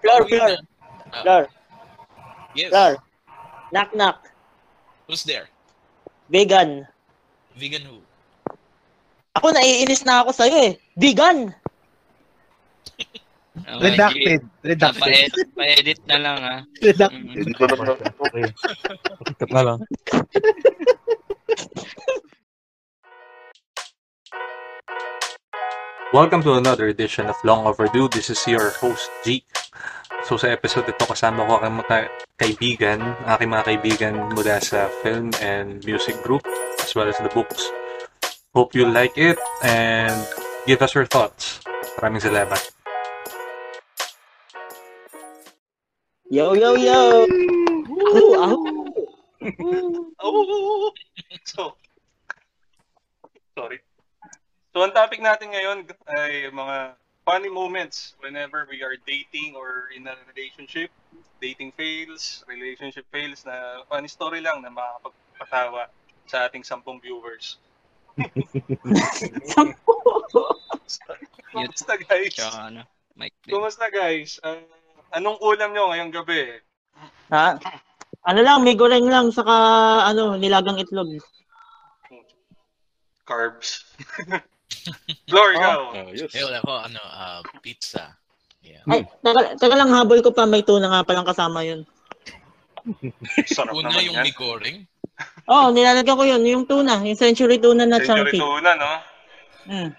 Flor. Yes. Flor. Knock, knock. Who's there? Vegan. Vegan who? Ako, naiinis na ako sa'yo eh. Vegan. Redacted. Redacted. Pa-edit na lang ah. Redacted. Okay. Redacted na lang. Welcome to another edition of Long Overdue. This is your host, Zeke. So sa episode ito, kasama ko ang aking mga kaibigan mula sa film and music group as well as the books. Hope you like it and give us your thoughts. Maraming salamat. Yo, yo, yo! Ooh, ow! Ooh. So, sorry. So, ang topic natin ngayon ay mga funny moments whenever we are dating or in a relationship. Dating fails, relationship fails, na funny story lang na makakapagpatawa sa ating 10 viewers. Kumusta guys? Kumusta guys? Anong ulam nyo ngayong gabi? Ha? Ano lang, may goreng lang, saka ano, nilagang itlog. Carbs. Glory go. Oh, yes. Hey, wala ko, ano, pizza. Yeah. Ay, taga lang, habol ko pa, may tuna nga palang kasama yun. Sarap tuna naman yung yan. May goreng? Oo, oh, nilalagyan ko yun, yung tuna, yung century tuna na chunky. Century tuna, no? Mm.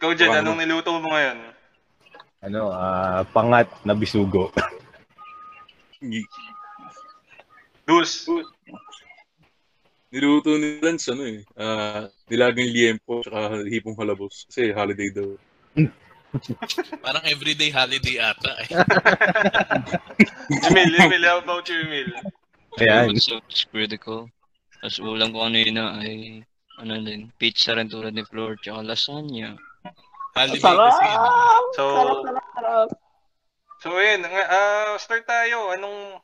Ikaw, Jed, wow. Anong niluto mo ngayon? Ano, pangat na bisugo. Dus. Niluto ni Lance, ano eh, nilagang liempo, tsaka hipong halabos, kasi holiday daw. Parang everyday holiday ata eh. Emil, how about you, Emil? Ayan. So, it's critical. Tapos ulam ko kanina ay, ano din, pizza rin tulad ni Flor, tsaka lasagna. Holiday kasi. So, yun. Start tayo. Anong,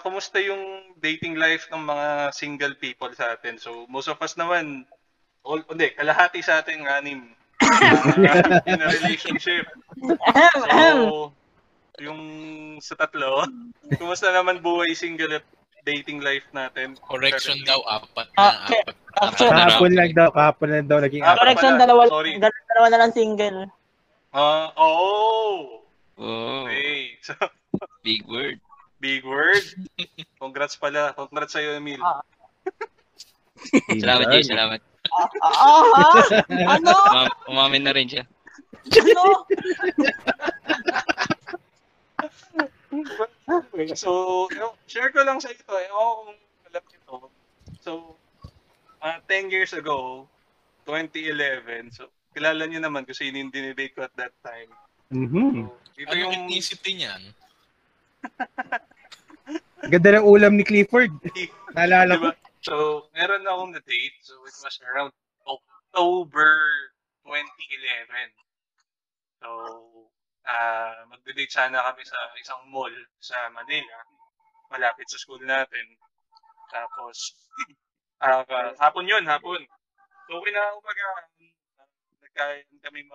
kumusta yung dating life ng mga single people sa atin? So, most of us naman, all, hindi, kalahati sa atin, 6. In a relationship. So, yung sa 3, kumusta naman buhay single at dating life natin? Correction daw, 4 na. Kahapon lang daw naging 4. Correction, 2 na lang single. Oh. Okay. So, Big word. Congrats pala. Congrats sa'yo, Emil. Salamat, Jay. Salamat. Ano? Umamin na rin siya. Ano? So, share ko lang sa ito eh. Oo, kung alam nito. So, 10 years ago, 2011, so, kilala niyo naman kasi yun yung dinidate ko at that time. Mm-hmm. So, ito ano yung isip din yan? Ganda ng ulam ni Clifford. Naalala ko. Diba? So, meron akong na-date. So, it was around October 2011. So, magde-date sana kami sa isang mall sa Manila, malapit sa school natin. Tapos, hapon. So, kinaumaga, nagkain kami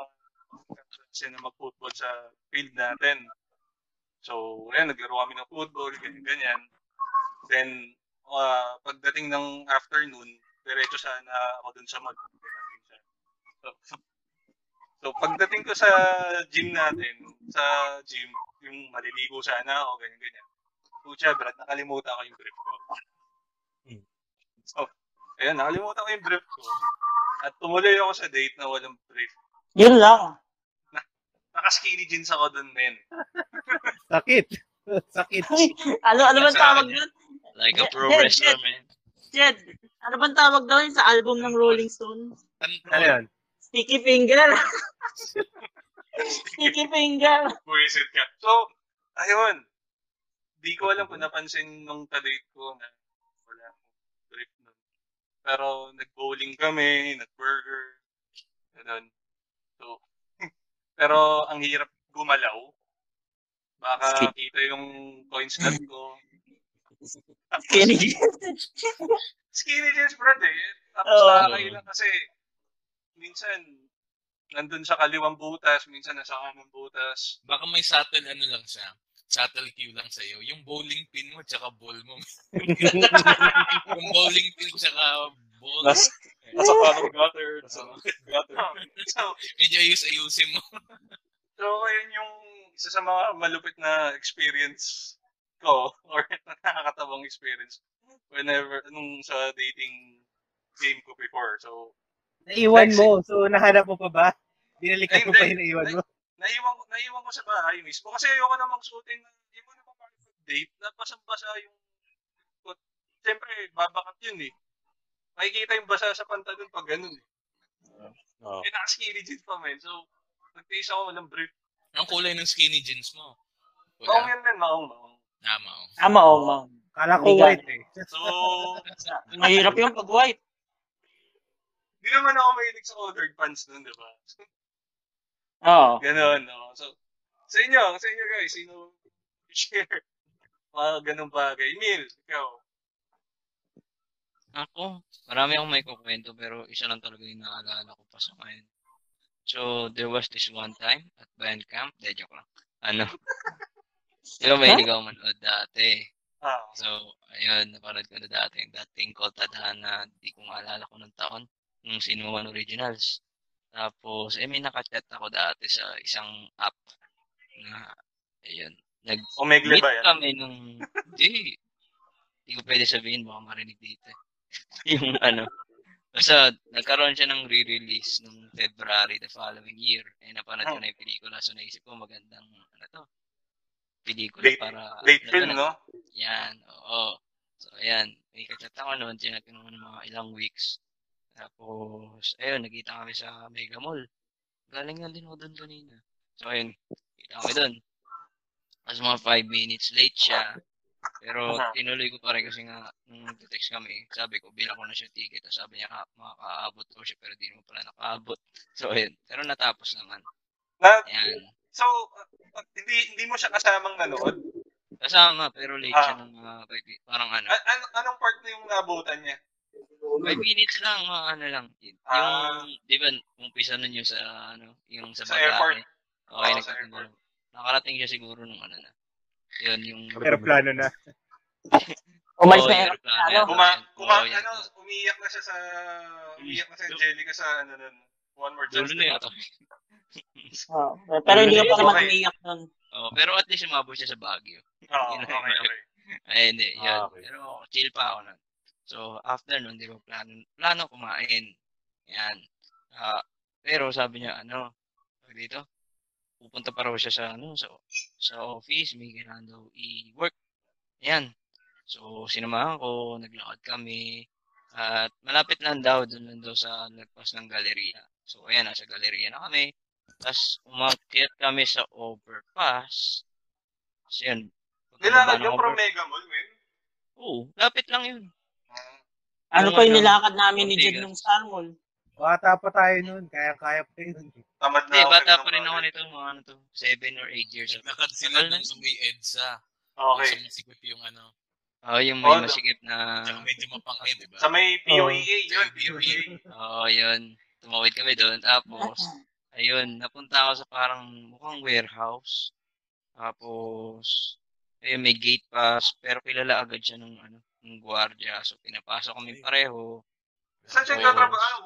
kasi na mag-football sa field natin. So, ayan, naglaro kami ng football, ganyan. Then, pagdating ng afternoon, diretso sana ako dun sa mall. So, pagdating ko sa gym natin, yung maliligo sana ako, ganyan-ganyan. Pucha, Brad, nakalimutan ko yung brief ko. So, ayun, nakalimutan ko yung brief ko. At tumuloy ako sa date na walang brief. Yun lang. Naka-skinny jeans ako dun, men. Sakit. Ano bang tawag doon? Like a pro wrestler, man. Jed, ano bang tawag doon sa album ng Rolling Stones? Ano yan? Sticky Finger. Sticky Finger. Buisit ka. So, ayun. Di ko alam kung napansin nung kadate ko na wala akong trip nun. Pero nag-bowling kami, nag-burger, ganun. So, pero ang hirap gumalaw. Baka kita yung coins cut ko. Skinny jeans, Brad eh. Tapos nakakailan kasi minsan, nandun sa kaliwang butas, minsan nasa kanang butas. Baka may subtle ano lang siya. shuttle queue lang sa'yo. Yung bowling pin mo, tsaka ball mo. Yung bowling pin, tsaka ball. Nasa panong gutter. Medyo ayusin mo. So, ayun yung isa sa mga malupit na experience ko or nakakatabang experience whenever, nung sa dating game ko before. So, naiwan mo. So, nahanap mo pa ba? Binalikan mo pa yung naiwan mo? Naiwan ko sa bahay mismo. Kasi ayoko na mag-shooting. Hindi mo naman pag-date. Nabasang-basa yung... Siyempre, babakat yun eh. Makikita yung basa sa pantalon pag ganun eh. Eh, naka-skinny jeans pa men. So, nag-taste ako walang brief. Ang kulay ng skinny jeans mo? Maong yan men. Maong. Maong. Kala ko white eh. So, mahirap yung pag-white. Hindi naman ako mahilig sa colored pants nun, di ba? Oo. Oh. Ganun, no? So, sa inyo guys, sino share? Ganun bagay. Emil, ikaw? Ako? Marami akong may kukwento, pero isa lang talaga yung naaalala ko pa sa ngayon. So, there was this one time at band camp. De, joke lang. Ano? Sino may hilig ako manood dati. Oh. So, ayun, naparad ko na dati. That thing called Tadhana, hindi ko maalala ko ng taon. Yung Sinuman Originals. Tapos, may nakachat ako dati sa isang app na, ayun, nag-meet kami nung, hindi ko pwede sabihin, baka marinig dito. Yung ano, basta, nagkaroon siya ng re-release nung February the following year. Eh, napanood ko na yung pelikula, so naisip ko, magandang, ano to, pelikula late, para... Late film, no? Yan, oo. So, ayan, may kachat ako noon, sinabi ko ng mga ilang weeks. Tapos, ayun, nakita kami sa Mega Mall. Galing na din ako doon kanina. So, ayun, nakita kami doon. Mas mga 5 minutes late siya. Pero, tinuloy ko pa rin kasi nga, nung text kami, sabi ko, bilang ko na siya ticket. Sabi niya, makakaabot ko siya, pero di mo pala nakaabot. So, ayun, pero natapos naman. Ayan. So, hindi mo siya kasamang nanood? Kasama, pero late siya ng mga baby. Parang ano. Anong part na yung naabutan niya? 5 minutes lang, ano lang. Yung, di ba, umpisa nun yung sa, ano, yung sa bagay. Okay, sa airport. Nakarating siya siguro nung, ano na. Yun, yung... Aeroplano na. Umalis na aeroplano. Umiiyak na siya sa, Angelica sa, ano nun, One More Justice. Dulo na yata. Pero hindi pa naman umiiyak nun. Pero at least umabot siya sa Baguio. Okay. Ay, hindi, yun. Pero chill pa ako nun. So, after nun, di ba, plano kumain. Yan. Pero sabi niya, ano, dito, pupunta pa raw siya sa, ano, sa office, may kailangan daw i-work. Yan. So, sinamahan ko, naglakad kami, at malapit lang daw, dun lang daw sa nagpas ng galeriya. So, ayan, nasa galeriya na kami. Tapos, umakyat kami sa overpass. Tapos, yan. Nilakad yung from Mega Mall, man? Oo, lapit lang yun. Ano pa yung nilakad namin ni Jed nung San Juan? Bata pa tayo nun. Kaya-kaya pa yun. Tamad na ako. Bata pa rin ako nito mga ano to. 7 or 8 years. Naglakad sila nung may EDSA. Okay. Sa masikip yung ano. Oo, yung may masikip na... Tsaka medyo mapangay, di ba? Sa may POEA yun. POEA. Oo, yun. Tumawid kami doon. Tapos, ayun, napunta ako sa parang mukhang warehouse. Tapos, ayun, may gate pass. Pero kilala agad siya nung ano. Ng guardia. So, pinapasok kami pareho. Saan siya nagtatrabaho?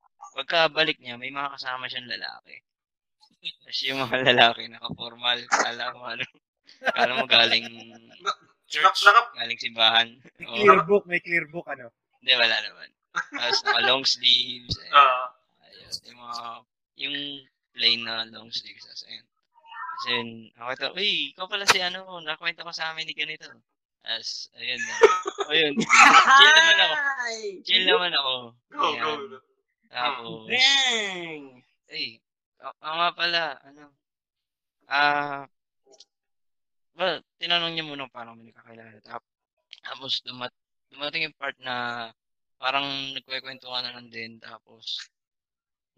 pagkabalik niya, may mga kasama siyang lalaki. Tapos yung mga lalaki, naka-formal, kala mo galing church, galing simbahan. May clear book, ano? Hindi, wala naman. Tapos naka-long sleeves, ayun, yung plain na long sleeves, ayun. As in, ako ito, uy, ikaw pala si ano, nakwenta ko sa amin ni ganito. As, ayun na. Ayun. Chill naman ako. Go. Tapos, dang! Ay, ako nga pala, ano, well, tinanong niya muna paano kami nakakilala. Tapos dumating yung part na parang nagkwekwentuhan na lang din. Tapos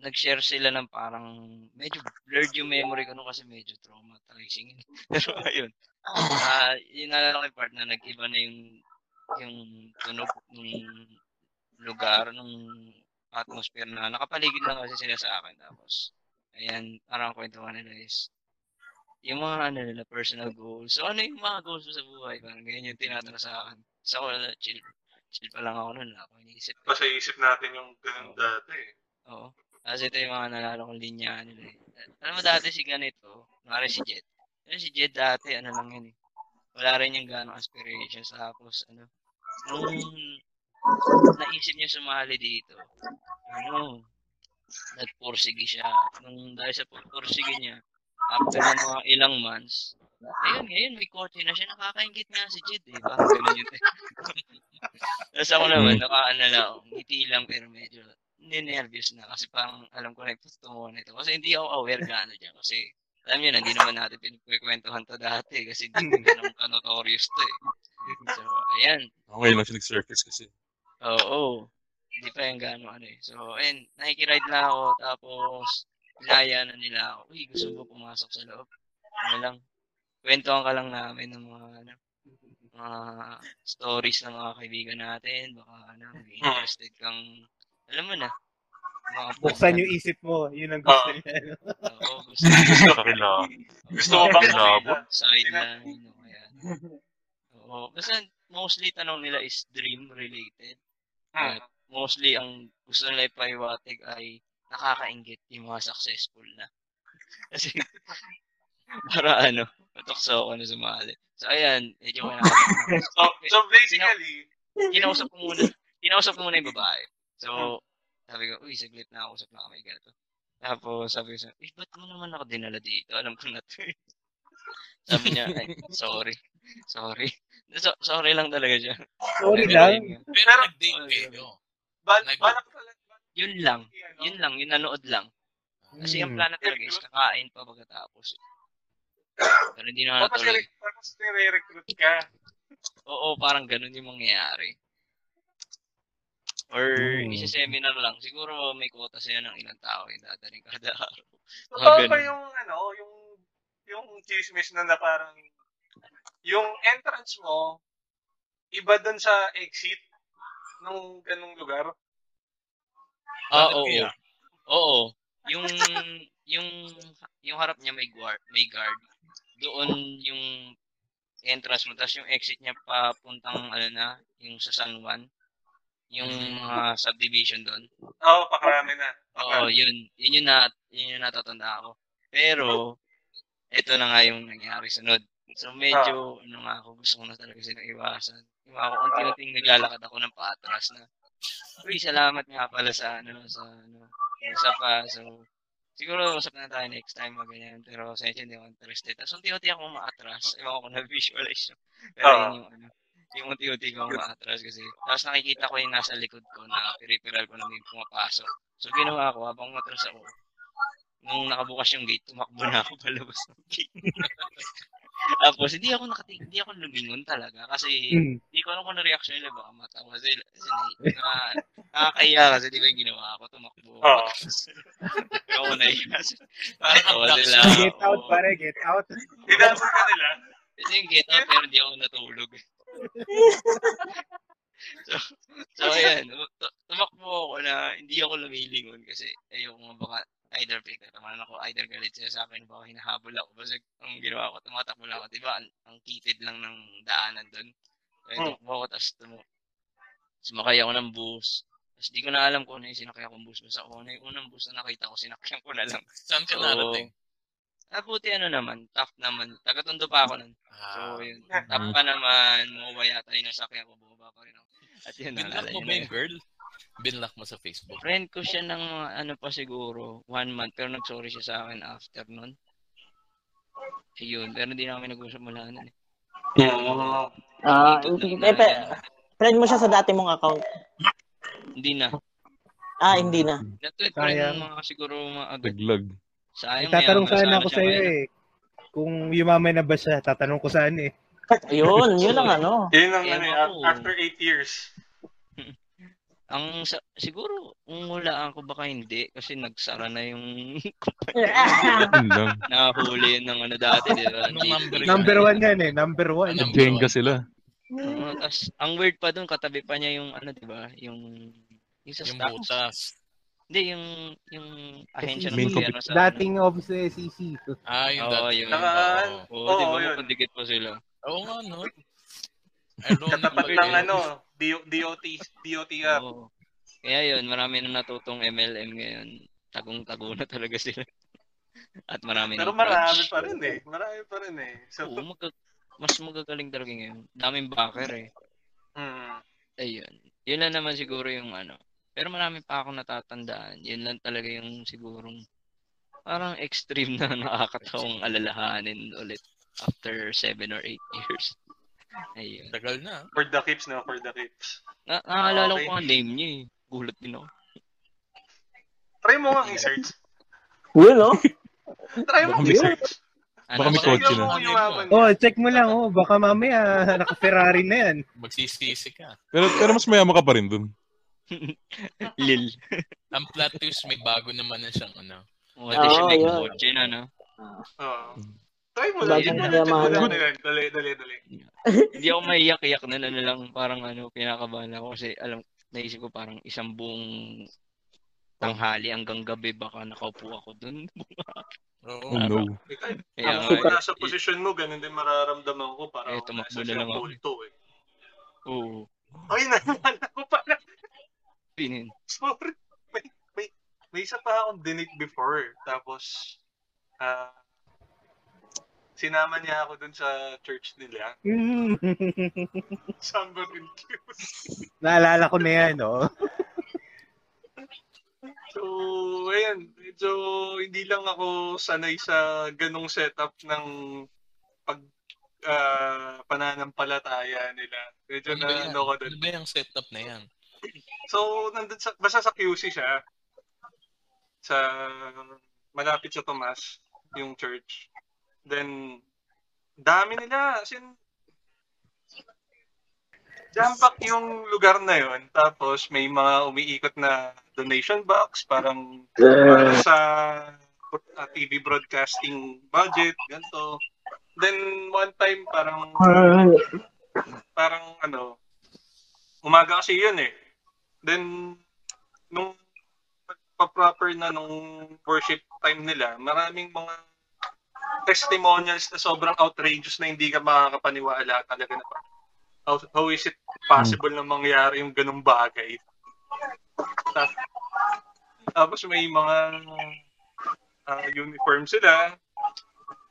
nag-share sila ng parang medyo blurred yung memory ko no kasi medyo traumatizing. Pero ayun. Yun na lang yung part na nag-iba na yung tunog ng lugar, ng atmosphere na nakapaligid lang kasi sila sa akin. Tapos ayan, parang kwentuhan nila is yung mga ano nila, personal goals. So, ano yung mga goals mo sa buhay? Parang ganyan yung tinatanong sa akin. So, chill pa lang ako nun. Ako iniisip. Kasi isip natin yung ganun dati. Oo. Kasi ito yung mga nalala kong linya nila. Alam mo dati si ganito, mara si Jed. Pero si Jed dati, ano lang yun eh. Wala rin yung gano'ng aspirations. Tapos, ano, nung naisip niya sumali dito, ano, nagpursige siya. Nung dahil sa pursige niya, after ng mga ilang months, ayun, ngayon may kotse na siya. Nakakaingit nga si Jed eh. Parang gano'n yun. Tapos ako naman, nakaanala ko. Ngiti lang pero medyo ninervious na. Kasi parang alam ko na yung tungo na ito. Kasi hindi ako aware gano'n dyan. Kasi alam nyo, hindi naman natin pinagkikwentuhan to dati. Kasi hindi naman ka notorious to eh. So, ayan. Okay lang siya nag-surface kasi. Oo. Hindi pa yung gano'n ano eh. So, ayun. Nakikiride na ako. Tapos nilaya na nila ako. Uy, gusto mo pumasok sa loob? Ano lang. Kwentuhan ka lang namin ng mga, ano, mga stories ng mga kaibigan natin. Baka, ano, interested kang, alam mo na. Buksan yung isip mo. Yun ang gusto niya. Oo, gusto ka rin na. Gusto mo bang labot? Sideline. Oo, basta mostly tanong nila is dream-related. Mostly, ang gusto nila ipahiwatig ay nakakaingit yung mga successful na. Kasi, para ano, matukso ako na sumali. So, ayan, medyo ko na. So, basically, kinausap ko muna yung babae. So, sabi ko, uy, saglit na ako, usap na kami, ganito. Tapos, sabi ko, uy, ba't mo naman ako dinala dito? Alam ko na to. Sabi niya, ay, sorry. Sorry lang talaga siya. Sorry lang? Pero nag-date kayo. Balak talaga. Yun lang, yun nanood lang. Kasi ang plano talaga is kakain pa pagkatapos. Pero hindi na natuloy. Tapos nire-recruit ka. Oo, parang ganun yung mangyayari. Or isa-seminar lang. Siguro may quota sa'yo ng ilang tao yung dadaling kada araw. Totoo ba yung ano, yung chismis na parang yung entrance mo, iba dun sa exit ng ganung lugar? Oo. Yung harap niya may guard. Doon yung entrance mo, tapos yung exit niya papuntang yung sa San Juan, yung mga subdivision doon. Oo, pakarami na. Oo, yun yung natatanda ako. Pero ito na nga yung nangyari sunod. So medyo gusto ko na talaga silang iwasan. Yung ako unti-unting naglalakad ako ng paatras na. Uy, salamat nga pala sa pa. So, siguro usap na tayo next time o ganyan. Pero sa inyo, hindi ako interested. Tapos unti-unti ako maatras. Ewan ko na-visualize yun. Pero yung unti-unti ko maatras kasi. Tapos nakikita ko yung nasa likod ko na peripheral ko na may pumapasok. So, ginawa ko habang matras ako. Nung nakabukas yung gate, tumakbo na ako palabas ng gate. Tapos hindi ako lumingon talaga kasi hindi ko alam kung ano reaction nila, baka matawa sila. Nakakaya kasi di ba yung ginawa ko, tumakbo. Oo. Ako na yun. Nakatawa sila. Get out pare, get out. Hinahabol ka nila. Kasi yung get out pero hindi ako natulog. So ayan, tumakbo ako na hindi ako lumilingon kasi ayaw ko baka either picker, tamanan ako, either galit siya sa akin, baka hinahabol ako. Basta ang ginawa ko, tumatakbo lang ako. Diba, ang kitid lang ng daanan doon. Kaya tumakbo ako, tapos sumakay ako ng bus. Tapos di ko na alam kung ano yung sinakya kong bus. Basta ako na yung unang bus na nakita ko, sinakyan ko na lang. Saan ka narating? Buti tough naman. Tagatundo pa ako nun. So, yun. Tough pa naman, MOA yata yung nasakya ko, bumaba pa rin ako. At yun, binlock mo ba yung girl? Binlock mo sa Facebook? Friend ko siya ng siguro, 1 month. Pero nag-sorry siya sa akin after nun. Ayun, pero hindi na kami nag-usap mula nun eh. Friend mo siya sa dati mong account? Hindi na. Hindi na. Natweet ko rin mga siguro mga agad. Naglag. Itatarong sana ako sa'yo eh. Kung yumamay na ba siya, tatanong ko saan eh. Ayun, yun ang ano. Yun ang ano after 8 years. Ang siguro mulaan ko baka hindi kasi nagsara na yung nahuli ng ano dati diba? number one yan eh, number 1. Jenga sila. Tapos, ang weird pa doon katabi pa niya yung ano diba, yung sa staff. Hindi yung ahensya ng gobyerno sa dating officer CC. Ah, yung dating. Oo, diba, pandikit pa sila. Oo nga no. Katapat ng ano, DOT up. Oh. Kaya yun, marami na natutong MLM ngayon. Tagong-tago na talaga sila. At marami pero na. Pero marami pa rin eh. Marami pa rin eh. So, oo, mas magagaling talaga ngayon. Daming backer eh. Ayun. Yun lang naman siguro yung ano. Pero marami pa akong natatandaan. Yun lang talaga yung sigurong parang extreme na nakakatawang alalahanin ulit after 7 or 8 years. Ayun. Tagal na. For the keeps na, for the keeps. Naalala ko ang name niya eh. Gulat din ako. Try mo nga i-search. Well, no? Try mo i-search. Baka may coach na. Oh, check mo lang. Oh. Baka mamaya naka-Ferrari na yan. Magsisisi ka. Pero mas mayama ka pa rin dun. Lil. Ang plot twist may bago naman na siyang ano. Oh, siya may coach na, no? Oo. Try mo lang. Dali. Hindi ako maiyak-iyak na lang. Parang ano, pinakabahan ako kasi alam, naisip ko parang isang buong tanghali hanggang gabi baka nakaupo ako dun. Oh no. Kaya nga, nasa posisyon mo, ganun din mararamdaman ko. Parang ako nasa siyang bulto eh. Oo. Ay, nalala ko pala. Pinin. Sorry. May isa pa akong dinig before. Tapos, sinama niya ako dun sa church nila. Samba rin Q. Naalala ko na yan, no? So, ayan. So, hindi lang ako sanay sa ganong setup ng pananampalataya nila. Medyo na ano ko dun. Ano ba yung setup na yan? So, basta sa QC siya. Sa malapit sa Tomas, yung church. Then, dami nila. As in, jam-pack yung lugar na yon. Tapos, may mga umiikot na donation box. Parang sa TV broadcasting budget. Ganto. Then, one time, parang ano, umaga kasi yun eh. Then, nung pa-proper na nung worship time nila, maraming mga testimonials na sobrang outrageous na hindi ka makakapaniwala talaga na how is it possible na mangyari yung ganung bagay. Tapos may mga uniform sila,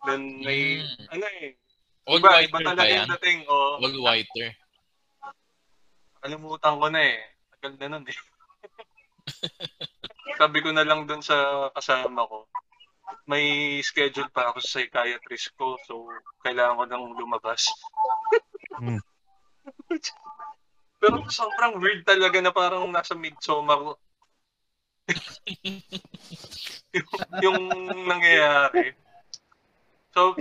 then may ano eh all whiter ba yan? Dating, oh, all whiter. Kalimutan ko na eh. Tagal na nun eh. Sabi ko na lang dun sa kasama ko, may schedule pa ako sa psychiatrist ko, so kailangan ko nang lumabas. Pero sobrang weird talaga na parang nasa midsummer ko. yung nangyayari. So,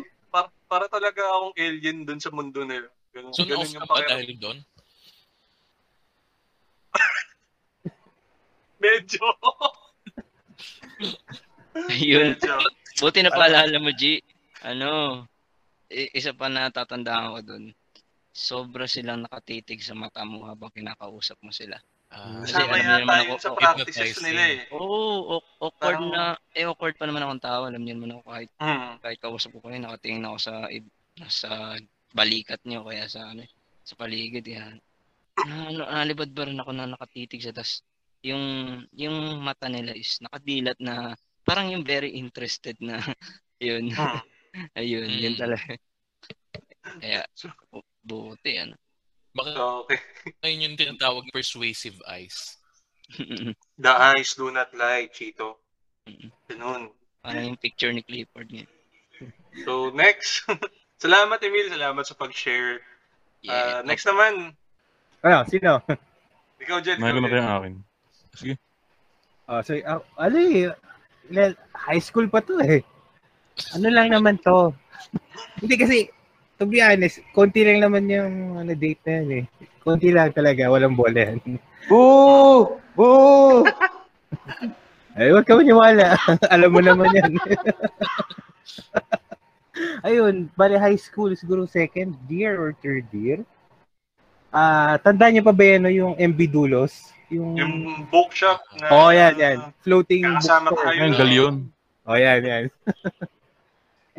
para talaga akong alien dun sa mundo nila. Ganun, so, ganun yung pa dahil dun? Medyo. Yun. Buti na pala alam mo, G. Ano, isa pa natatandaan ko dun. Sobra silang nakatitig sa mata mo habang kinakausap mo sila. Kasi alam niyo naman ako, sa practices nila eh. Oo, awkward na. Eh, awkward pa naman akong tao. Alam niyo naman ako kahit kausap ko kayo, nakatingin ako sa balikat niyo, kaya sa paligid yan. Nalibad ba rin ako na nakatitig sa tas yung mata nila is nakadilat na parang yung very interested na yun. Ayun, yun talaga. Kaya, buti ano. Baka ayun yung tinatawag persuasive eyes. The eyes do not lie, Chito. Ganun. Parang yung picture ni Clifford niya. So, next. Salamat, Emil. Salamat sa pag-share. Yeah. Next naman. Ano? Sino? Ikaw, Jed. Mayroon na kayo ang akin. Sige. Sorry. High school pa to eh. Ano lang naman to. Hindi kasi, to be honest, konti lang naman yung ano, date na yan eh. Konti lang talaga, walang bola yan. Boo! Boo! Ay, huwag ka maniwala. Alam mo naman yan. Ayun, bali high school, siguro second year or third year. Tandaan niyo pa ba yan, no, yung MB Dulos? Yung bookshop na... Oh, yan, yan. Floating bookshop. Ang galyon. Oh, yan, yan.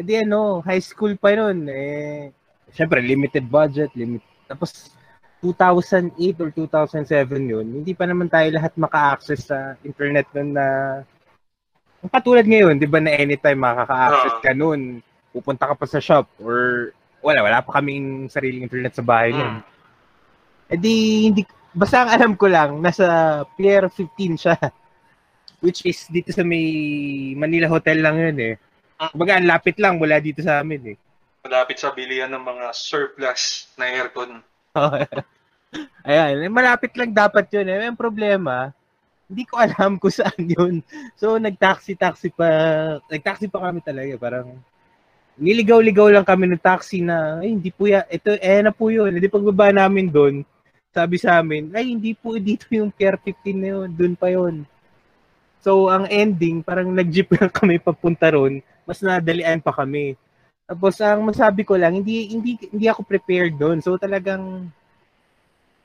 And then, no, high school pa nun. Eh, siyempre, limited budget. Tapos, 2008 or 2007 yun, hindi pa naman tayo lahat maka-access sa internet nun na... Katulad ngayon, di ba na anytime makaka-access ka nun, pupunta ka pa sa shop or wala pa kaming sariling internet sa bahay nun. Eh di, hindi, basta ang alam ko lang, nasa Pier 15 siya. Which is dito sa may Manila Hotel lang yun eh. Kumbaga, lapit lang mula dito sa amin eh. Malapit sa bilihan ng mga surplus na aircon. Ayan, malapit lang dapat yun eh. May problema, hindi ko alam kung saan yun. So, nagtaxi pa kami talaga. Parang, niligaw-ligaw lang kami ng taxi na, ay, hindi po yan, ito, na po yun. Hindi pagbaba namin doon, sabi sa amin, ay, hindi po dito yung Pier 15 na yun, doon pa yun. So, ang ending, parang nag-jeep lang kami papunta roon, mas nadalian pa kami. Tapos ang masabi ko lang, hindi ako prepared doon. So talagang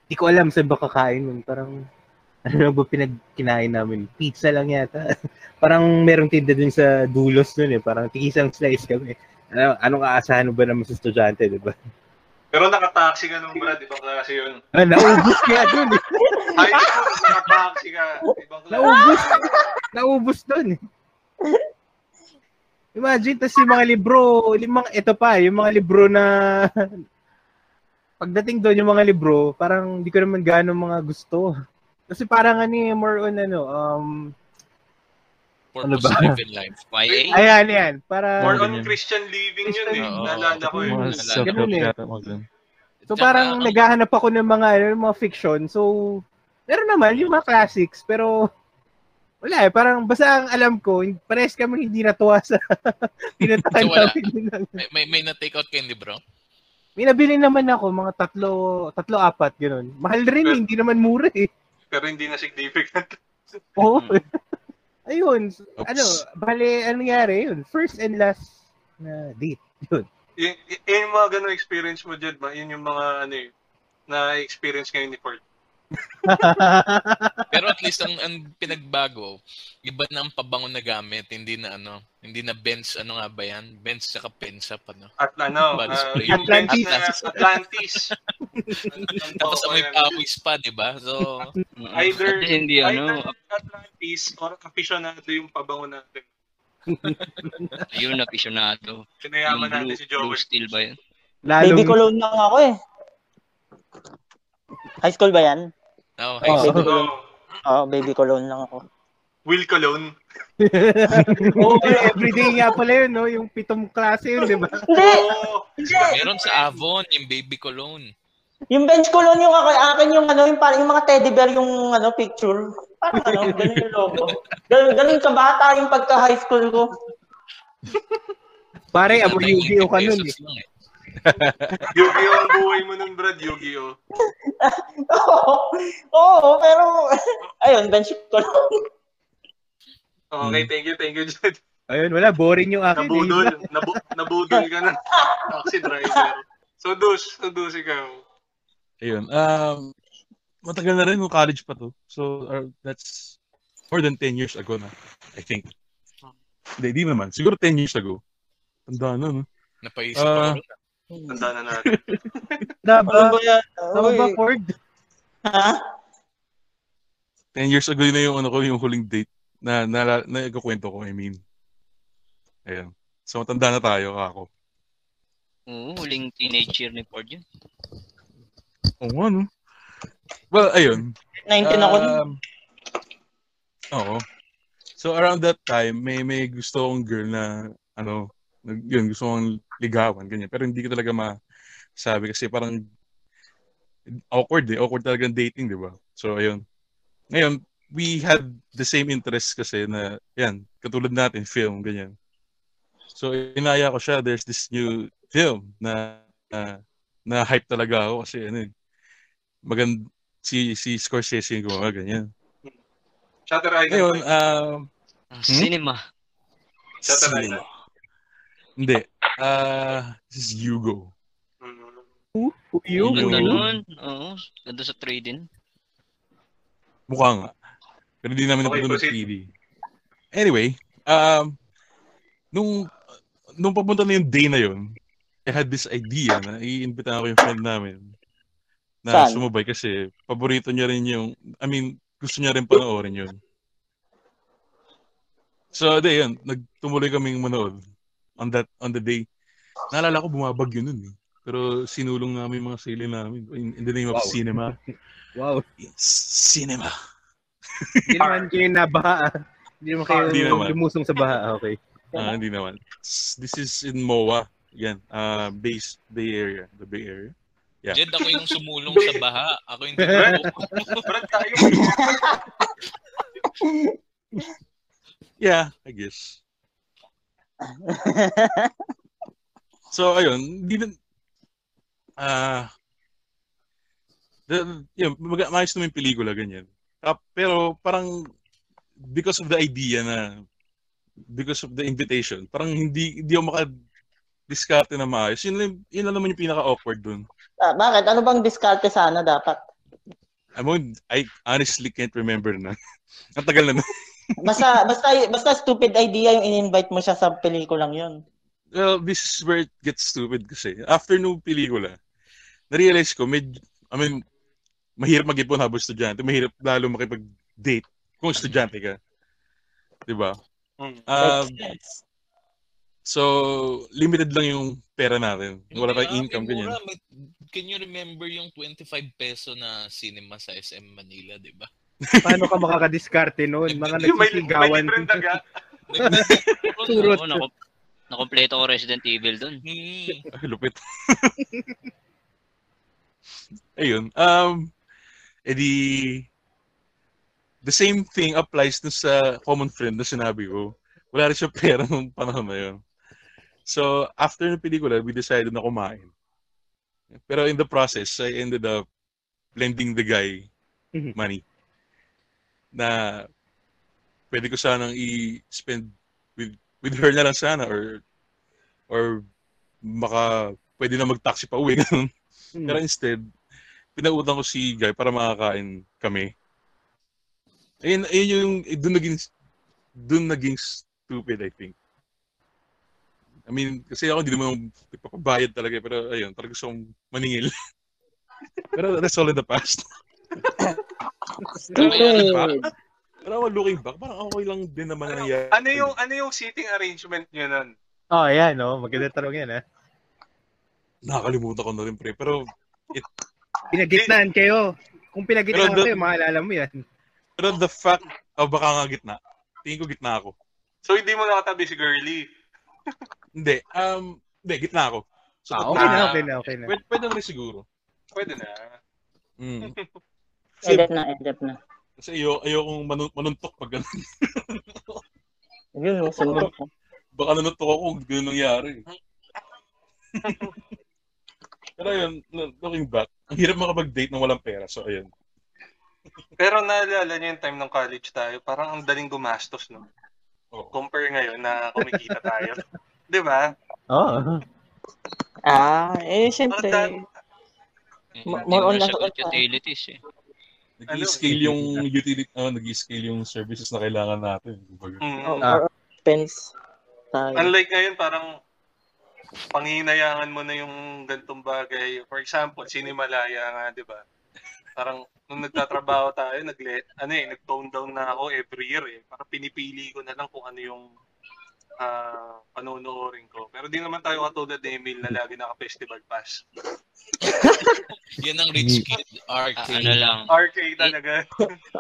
hindi ko alam saan ba kakain nun. Parang ano ba pinagkinain namin? Pizza lang yata. Parang merong tinda din sa Dulos nun eh. Parang tig-isang slice kami. Anong aasahan ba naman sa estudyante, di ba? Pero naka-taxi ka nung brad, ibang klase yun. Naubos kaya dun eh. Ay, naka-taxi ka, ibang klase. Naubos dun eh. Imagine, tas yung mga libro, ito pa, yung mga libro na, pagdating doon yung mga libro, parang di ko naman gano'ng mga gusto. Kasi parang ano, more on ano, purpose ano live in life, YA? Ayan, para more on Christian living Christian yun eh, naalala ko yun. Ganun eh. So parang naghahanap ako ng mga fiction, so, meron naman yung mga classics, pero, wala eh, parang basta ang alam ko, parehas kami hindi natuwa sa pinatahan so, namin. May na-take out kayo, bro? May nabili naman ako, mga tatlo-apat, gano'n. Mahal rin, pero, hindi naman mura eh. Pero hindi na significant. Oo. Ayun, oops. Ano, bali, ano nangyari yun? First and last na date, yun. Yung mga gano'ng experience mo, Jed, yun yung mga, ano eh, na-experience ngayon ni Ford. Pero at least ang pinagbago, iba na ang pabango na gamit, hindi na Benz, ano nga ba yan? Benz saka Pensap, ano? Atlantis. Tapos may pawis pa, di ba? So, either Atlantis or aficionado yung pabango natin. Ayun, aficionado. Kinayaman natin si Joel. Steel ba yan? Baby cologne lang ako eh. High school ba yan? Oo, high school. Oo, baby cologne lang ako. Will cologne? Oo, everyday nga pala yun, no? Yung pitong klase yun, di ba? Hindi! Meron sa Avon, yung baby cologne. Yung bench cologne yung akin, yung ano, yung mga teddy bear, yung ano, picture. Parang ano, ganun yung logo. Ganun ka bata yung pagka-high school ko. Pare, abo Yu-Gi-Oh ka nun, eh. Yu-Gi-Oh ang buhay mo nun, Brad, Yu-Gi-Oh. Oo, pero... Ayun, bench ko lang. Okay, thank you, Jed. Ayun, wala, boring yung akin. Nabudol ka na. Taxi driver. So, Dus, ikaw. Ayun, matagal na rin, college pa to. So, that's more than 10 years ago na, I think. Hindi naman, siguro 10 years ago. Tanda na, no? Napaisip ako rin. Tanda na natin. Daba Ford? Ha? 10 years ago na yung ano ko, yung huling date na ikukwento ko, I mean. Ayan. So, matanda na tayo, ako. Oo, huling teenage year ni Ford yun. Oo nga, no? Well, ayun. 19 ako nun. Oo. So, around that time, may gusto akong girl na, ano, yun, gusto kong ligawan, ganyan. Pero hindi ko talaga masabi kasi parang awkward eh. Awkward talaga dating, di ba? So, ayun. Ngayon, we had the same interest kasi na, yan, katulad natin, film, ganyan. So, inaya ko siya. There's this new film na hype talaga ako kasi ano, maganda si Scorsese yung gumawa, ganyan. Shutter Island. Ayun, cinema. Shutter Island. Hindi. This is Hugo. Hugo. Ganda nun. Oo. Ganda sa trade-in. Mukha nga. Pero hindi namin napunod ng TV. Anyway, nung papunta na yung day na yun, I had this idea na i-invite ako yung friend namin na saan? Sumubay kasi paborito niya rin yung, I mean, gusto niya rin panoorin yun. So, day yun, nagtumuloy kaming manood on the day. Naalala ko, bumabagyo nun eh. Pero sinulong namin mga sili namin in the name of cinema. Wow. Cinema. Hindi naman kayo nabaha. Hindi naman kayo lumusong sa baha. Okay. Hindi naman. This is in MOA. Yan. The Bay Area. Yeah. Jed, ako yung sumulong sa baha. Ako yung tinulong. Brad tayo. Yeah, I guess. So, ayun. Maayos naman yung pelikula, ganyan. Pero parang, because of the idea because of the invitation, parang hindi ako makadiskarte na maayos. Yun lang naman yung pinaka-awkward dun. Bakit? Ano bang diskarte sana dapat? I honestly can't remember na. Ang tagal na. basta stupid idea yung in-invite mo siya sa pelikulang yun. Well, this is where it gets stupid kasi. After nung pelikula, na-realize ko, mahirap mag-ipon habang estudyante. Mahirap lalo makipag-date kung estudyante ka. Diba? So, limited lang yung pera natin. Wala tayong income. Ganyan. Can you remember yung 25 peso na cinema sa SM Manila, diba? Paano ka makakadiskarte noon? Mga nagsisigawan. May different daga. Surot. Nakompleto ko Resident Evil dun. Lupit. Ayun. The same thing applies to sa common friend na sinabi ko. Wala rin siya pera nung panahon na yun. So, after ng pelikula, we decided na kumain. Pero in the process, I ended up lending the guy money na pwede ko sanang i-spend with her na lang sana or pwede na mag-taxi pa uwi. Pero instead, pinautang ko si Guy para makakain kami. Ayun yung dun naging stupid, I think. I mean, kasi ako hindi naman nagpapabayad talaga, pero ayun, talaga gusto kong maningil. Pero that's all in the past. Stupid! Pero ako looking back, parang okay lang din naman nangyari. Ano yung seating arrangement niyo nun? Oh, yeah, no? Maganda tarong yan, eh. Nakakalimutan ko na rin, pre. Pero, pinagitnaan kayo. Kung pinagitnaan kayo, maalala mo yan. Pero the fact, baka nga gitna. Tingin ko gitna ako. So, hindi mo nakatabi si Girlie? Hindi. Hindi, gitna ako. So, okay na. Pwede na rin siguro. Pwede na. Edap na. Kasi ayokong manuntok pag gano'n. Baka nanuntok ako kung gano'n nangyari. Pero ayun, looking back, ang hirap makapag-date nang walang pera. So, ayun. Pero naalala niyo yung time ng college tayo, parang ang daling gumastos, no? Oh. Compare ngayon na kumikita tayo. Di ba? Oo. Oh. Siyempre. More on lang sa utilities, eh. Nag-scale yung services na kailangan natin. Expense. Unlike ngayon, parang panghihinayangan mo na yung gantong bagay. For example, Sinimalaya nga, di ba? Parang nung nagtatrabaho tayo, nag-tone down na ako every year eh. Parang pinipili ko na lang kung ano yung panonoorin ko. Pero di naman tayo katulad ni Emil na lagi naka-festival pass. Yan ang rich kid. Arcade. Ano lang. Arcade talaga.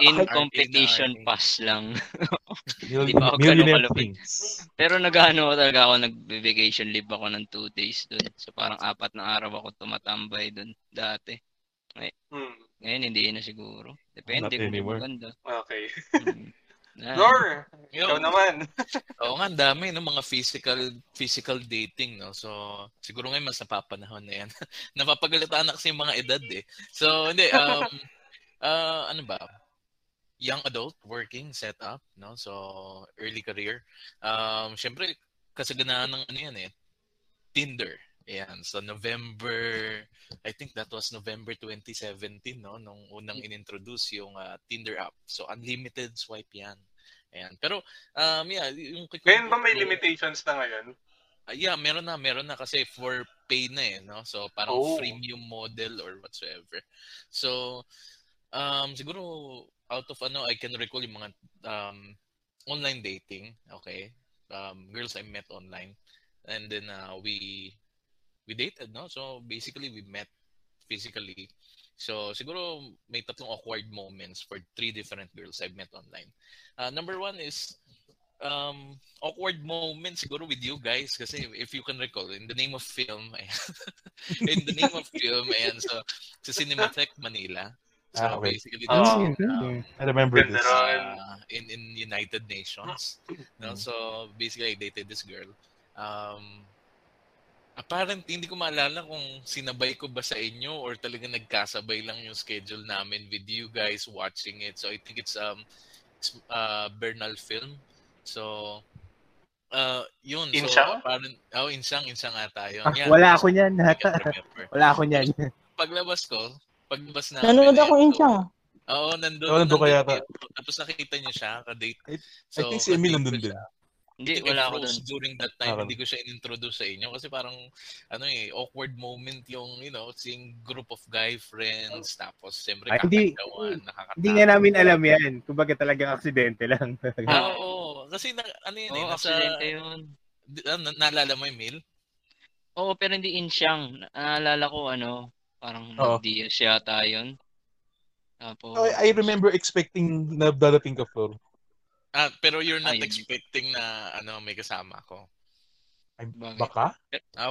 In competition arcade. Pass lang. Di ba ako gano'ng kalupin. Pero nag-ano talaga ako, nag-vacation leave ako ng 2 days doon. So parang 4 na araw ako tumatambay doon dati. Ngayon, hindi na siguro. Depende kung maganda. Okay. Roar! Ikaw naman. Oo nga, ang dami, no? Mga physical dating, no? So, siguro ngayon mas napapanahon na yan. Napapagalitaan na kasi yung mga edad, eh. So, hindi, ano ba? Young adult, working, set up, no? So, early career. Siyempre, kasaganaan ng ano yan, eh? Tinder. Ayan, so November, I think that was November 2017, no? Nung unang inintroduce yung Tinder app. So, unlimited swipe yan. Ayan, pero, yeah, yung... Ngayon ba may limitations na ngayon? Yeah, meron na kasi for pay na eh, no? So, parang freemium model or whatsoever. So, siguro, out of ano, I can recall yung mga online dating, okay? Girls I met online. And then, we dated, no? So, basically, we met physically. So, siguro may tatlong awkward moments for three different girls I've met online. Number one is awkward moments siguro with you guys. Kasi if you can recall, in the name of film, ayan, so, sa Cinematheque, Manila. So, basically, that's I remember this. In United Nations. No? So, basically, I dated this girl. Apparently, hindi ko maalala kung sinabay ko ba sa inyo or talaga nagkasabay lang yung schedule namin with you guys watching it. So, I think it's Bernal film. So, yun. Insang? So, insang ata yun. Yan. Wala ako niyan. Wala ako niyan. Paglabas na. Nanood ako insang. Oo, nandun kaya ka. Tapos nakikita niyo siya, kadate. So, I think si Emil nandun din. Hindi, wala ako doon. During that time, hindi ko siya inintroduce sa inyo kasi parang ano eh, awkward moment yung, you know, seeing group of guy friends tapos siyempre kakatawa, nakakatawa. Hindi nga namin alam yan. Kumbaga talagang aksidente lang. Oo, kasi ano yun eh. Oo, aksidente yun. Naalala mo yung mail? Oo, pero hindi in siyang. Naalala ko ano, parang hindi siya tayo. I remember expecting na dadating ka for. Pero you're not expecting na ano may kasama ko. Ay, baka?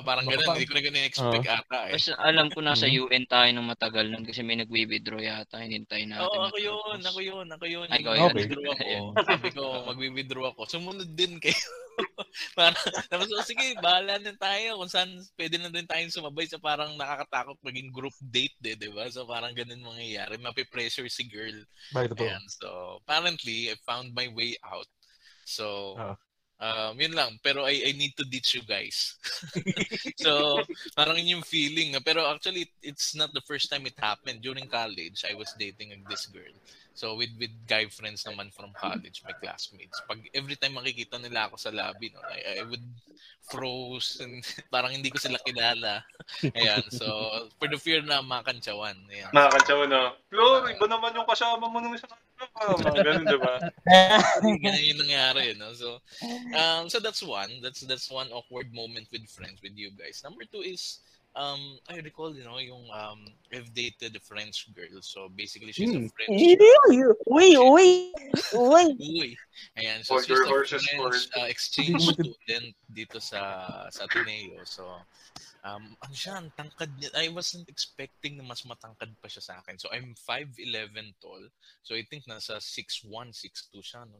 Parang gano'n. Hindi ko na gano'n expect ata eh. Basta alam ko nasa UN tayo ng matagal nun kasi may nag-withdraw yata. Hinintay natin. Ako yun. Ay, okay. Nag-withdraw ako. Sabi ko, mag-withdraw ako. Sumunod din kayo. Tapos, sige, bahala na tayo. Kung saan, pwede na din tayong sumabay sa parang nakakatakot maging group date eh, di ba? So, parang ganun mangyayari. Mapipressure si girl. Ayan, so, apparently, I found my way out. So, yun lang, pero I need to ditch you guys. So, parang yun yung feeling. Pero actually, it's not the first time it happened. During college, I was dating this girl. So, with guy friends naman from college, my classmates. Pag every time makikita nila ako sa lobby, no, I would froze. And parang hindi ko sila kilala. Ayan, so, for the fear na makantsawan. Ayan. Makantsawan, no? Flor, iba naman yung kasama mo nung isang ganun, diba? Ganun yung nangyari, no? So, so that's one. That's one awkward moment with friends, with you guys. Number two is, I recall, you know, yung I've dated a French girl. So basically, she's a French girl. Uy. Ayan, so she's a French exchange student dito sa Ateneo. So, ano siya, ang tangkad niya. I wasn't expecting na mas matangkad pa siya sa akin. So, I'm 5'11 tall. So, I think nasa 6'1", 6'2 siya. No?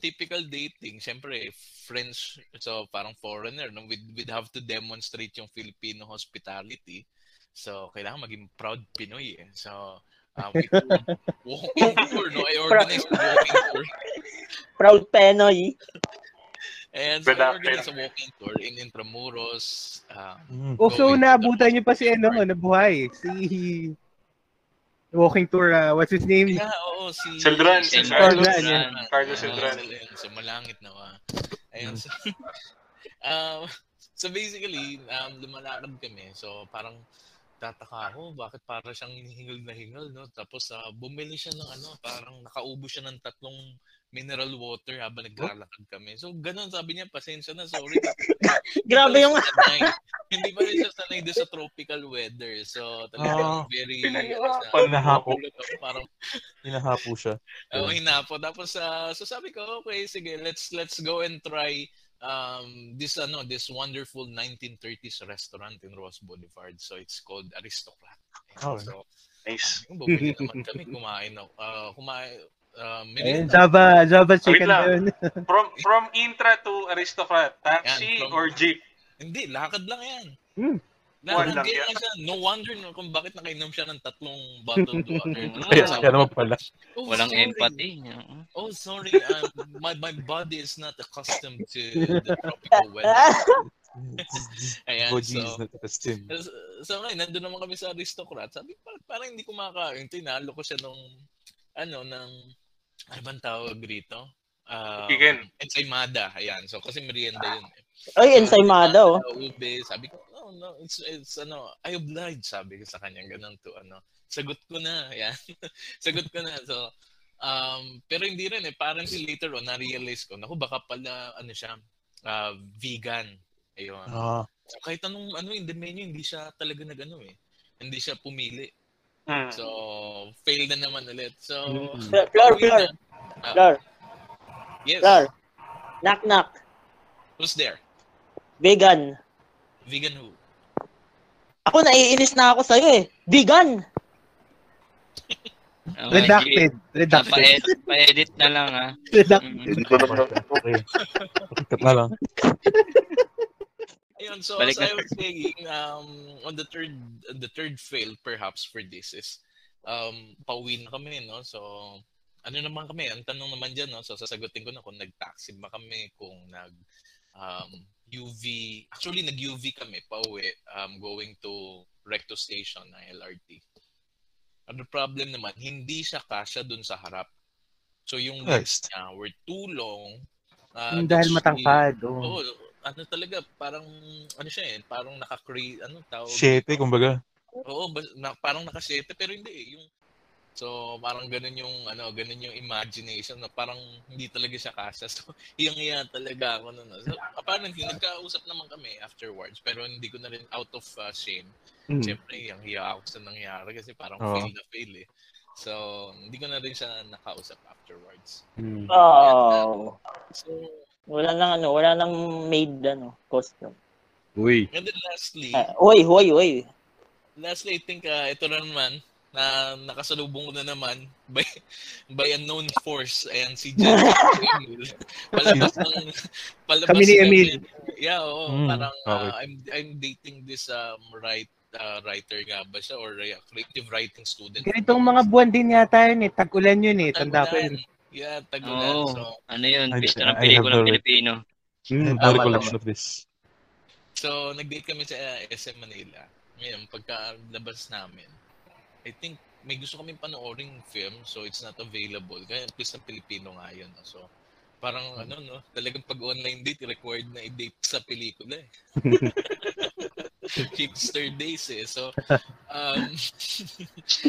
Typical dating, siyempre, French, so parang foreigner. No? We'd have to demonstrate yung Filipino hospitality. So, kailangan maging proud Pinoy. Eh. So, walking tour, no? I organized a walking tour. Proud Pinoy. And so, organize a walking tour in Intramuros. So, naabutan niyo pa si ano, nabuhay. Si walking tour, what's his name? Yeah, oo, si... Sildran. Carlos Sildran. So, malangit na wa. Ayan, so... so, basically, lumalakad kami. So, parang tataka ako, bakit para siyang hingal na hingal, no? Tapos, bumili siya ng ano, parang nakaubo siya ng 3 mineral water habang naglalakad kami. So, ganun sabi niya, pasensya na, sorry. Grabe yung... Hindi pa rin siya sanay doon sa tropical weather. So, talagang very... Hinahapo. Parang... Hinahapo siya. Oo, hinahapo. Tapos, so sabi ko, okay, sige, let's go and try this wonderful 1930s restaurant in Ross Boulevard. So, it's called Aristocrat. So, nice. Bumili naman kami, kumain. Java chicken doon. From Intra to Aristocrat, taxi yan, or jeep? Hindi, lakad lang yan. Hmm. Lakad lang yan. Siya. No wonder kung bakit nakainom siya ng 3 bottle to water. Kaya naman pala. Oh, walang sorry. Empathy. Oh, sorry. My body is not accustomed to the tropical weather. Ayan, so ngayon, nandun naman kami sa Aristocrat. Sabi, parang hindi ko makakain. Tinalo ko siya ng ano bang tawag rito? Ensaymada. Ayan, so kasi merienda yun. Ay, ensaymada oh. Ube, sabi ko, no, it's ano, I obliged, sabi ko sa kanya, ganun to, ano. Sagot ko na, ayan. Sagot ko na, so, pero hindi rin eh, parang later on, na-realize ko, naku, baka pala, ano siya, vegan. Ayun. So, kahit anong ano in the menu, hindi siya talaga nagano eh. Hindi siya pumili. So, fail na naman ulit. So, Klar. Yes. Klar. Knock, knock. Who's there? Vegan. Vegan who? Ako, naiinis na ako sa'yo eh. Vegan! Redacted. Redacted. Pa-edit na lang ha. Redacted. Okay. Redacted na lang. Ayun, so as I was saying, on the third fail perhaps for this is pauwi na kami, no? So ano naman kami, ang tanong naman diyan, no? So sasagutin ko na kung nag-taxi ba kami, kung nag UV, actually nag UV kami pauwi, going to Recto Station ng LRT. Ano problem naman, hindi siya kasya dun sa harap. So yung legs niya were too long. Dahil matangkad. Oh. Ano talaga, parang, ano siya eh, parang naka-create, ano tawag? Sete, kumbaga. Oo, parang naka-sete, pero hindi eh. Yung, so, parang ganun yung imagination, na parang hindi talaga siya kasya. So, hiyang-hiya talaga ako. No? So, apparently, nagkausap naman kami afterwards, pero hindi ko na rin out of shame. Siyempre, hiyang-hiya ako sa nangyari kasi parang fail na fail eh. So, hindi ko na rin siya nakausap afterwards. Oh! So, wala nang made costume. Uy. And then lastly, lastly, I think ito na naman na nakasalubong ko na naman by a known force, ayan si Jed. palabas kami ni Emil. Yeah, oo, parang okay. I'm dating this writer nga ba siya or creative writing student. Ganitong mga buwan din yata yun eh, tag-ulan yun eh, tanda ko yun. Yeah, tagulan. Oh, so, ano yun? Pista ng pelikulang Pilipino. I recollection of this. So, nag-date kami sa SM Manila. Ngayon, pagkalabas namin, I think may gusto kaming panooring film, so it's not available. Kaya, pista ng Pilipino nga yun. So, parang ano, no? Talagang pag-online date, required na i-date sa pelikula eh. Hipster days eh. So,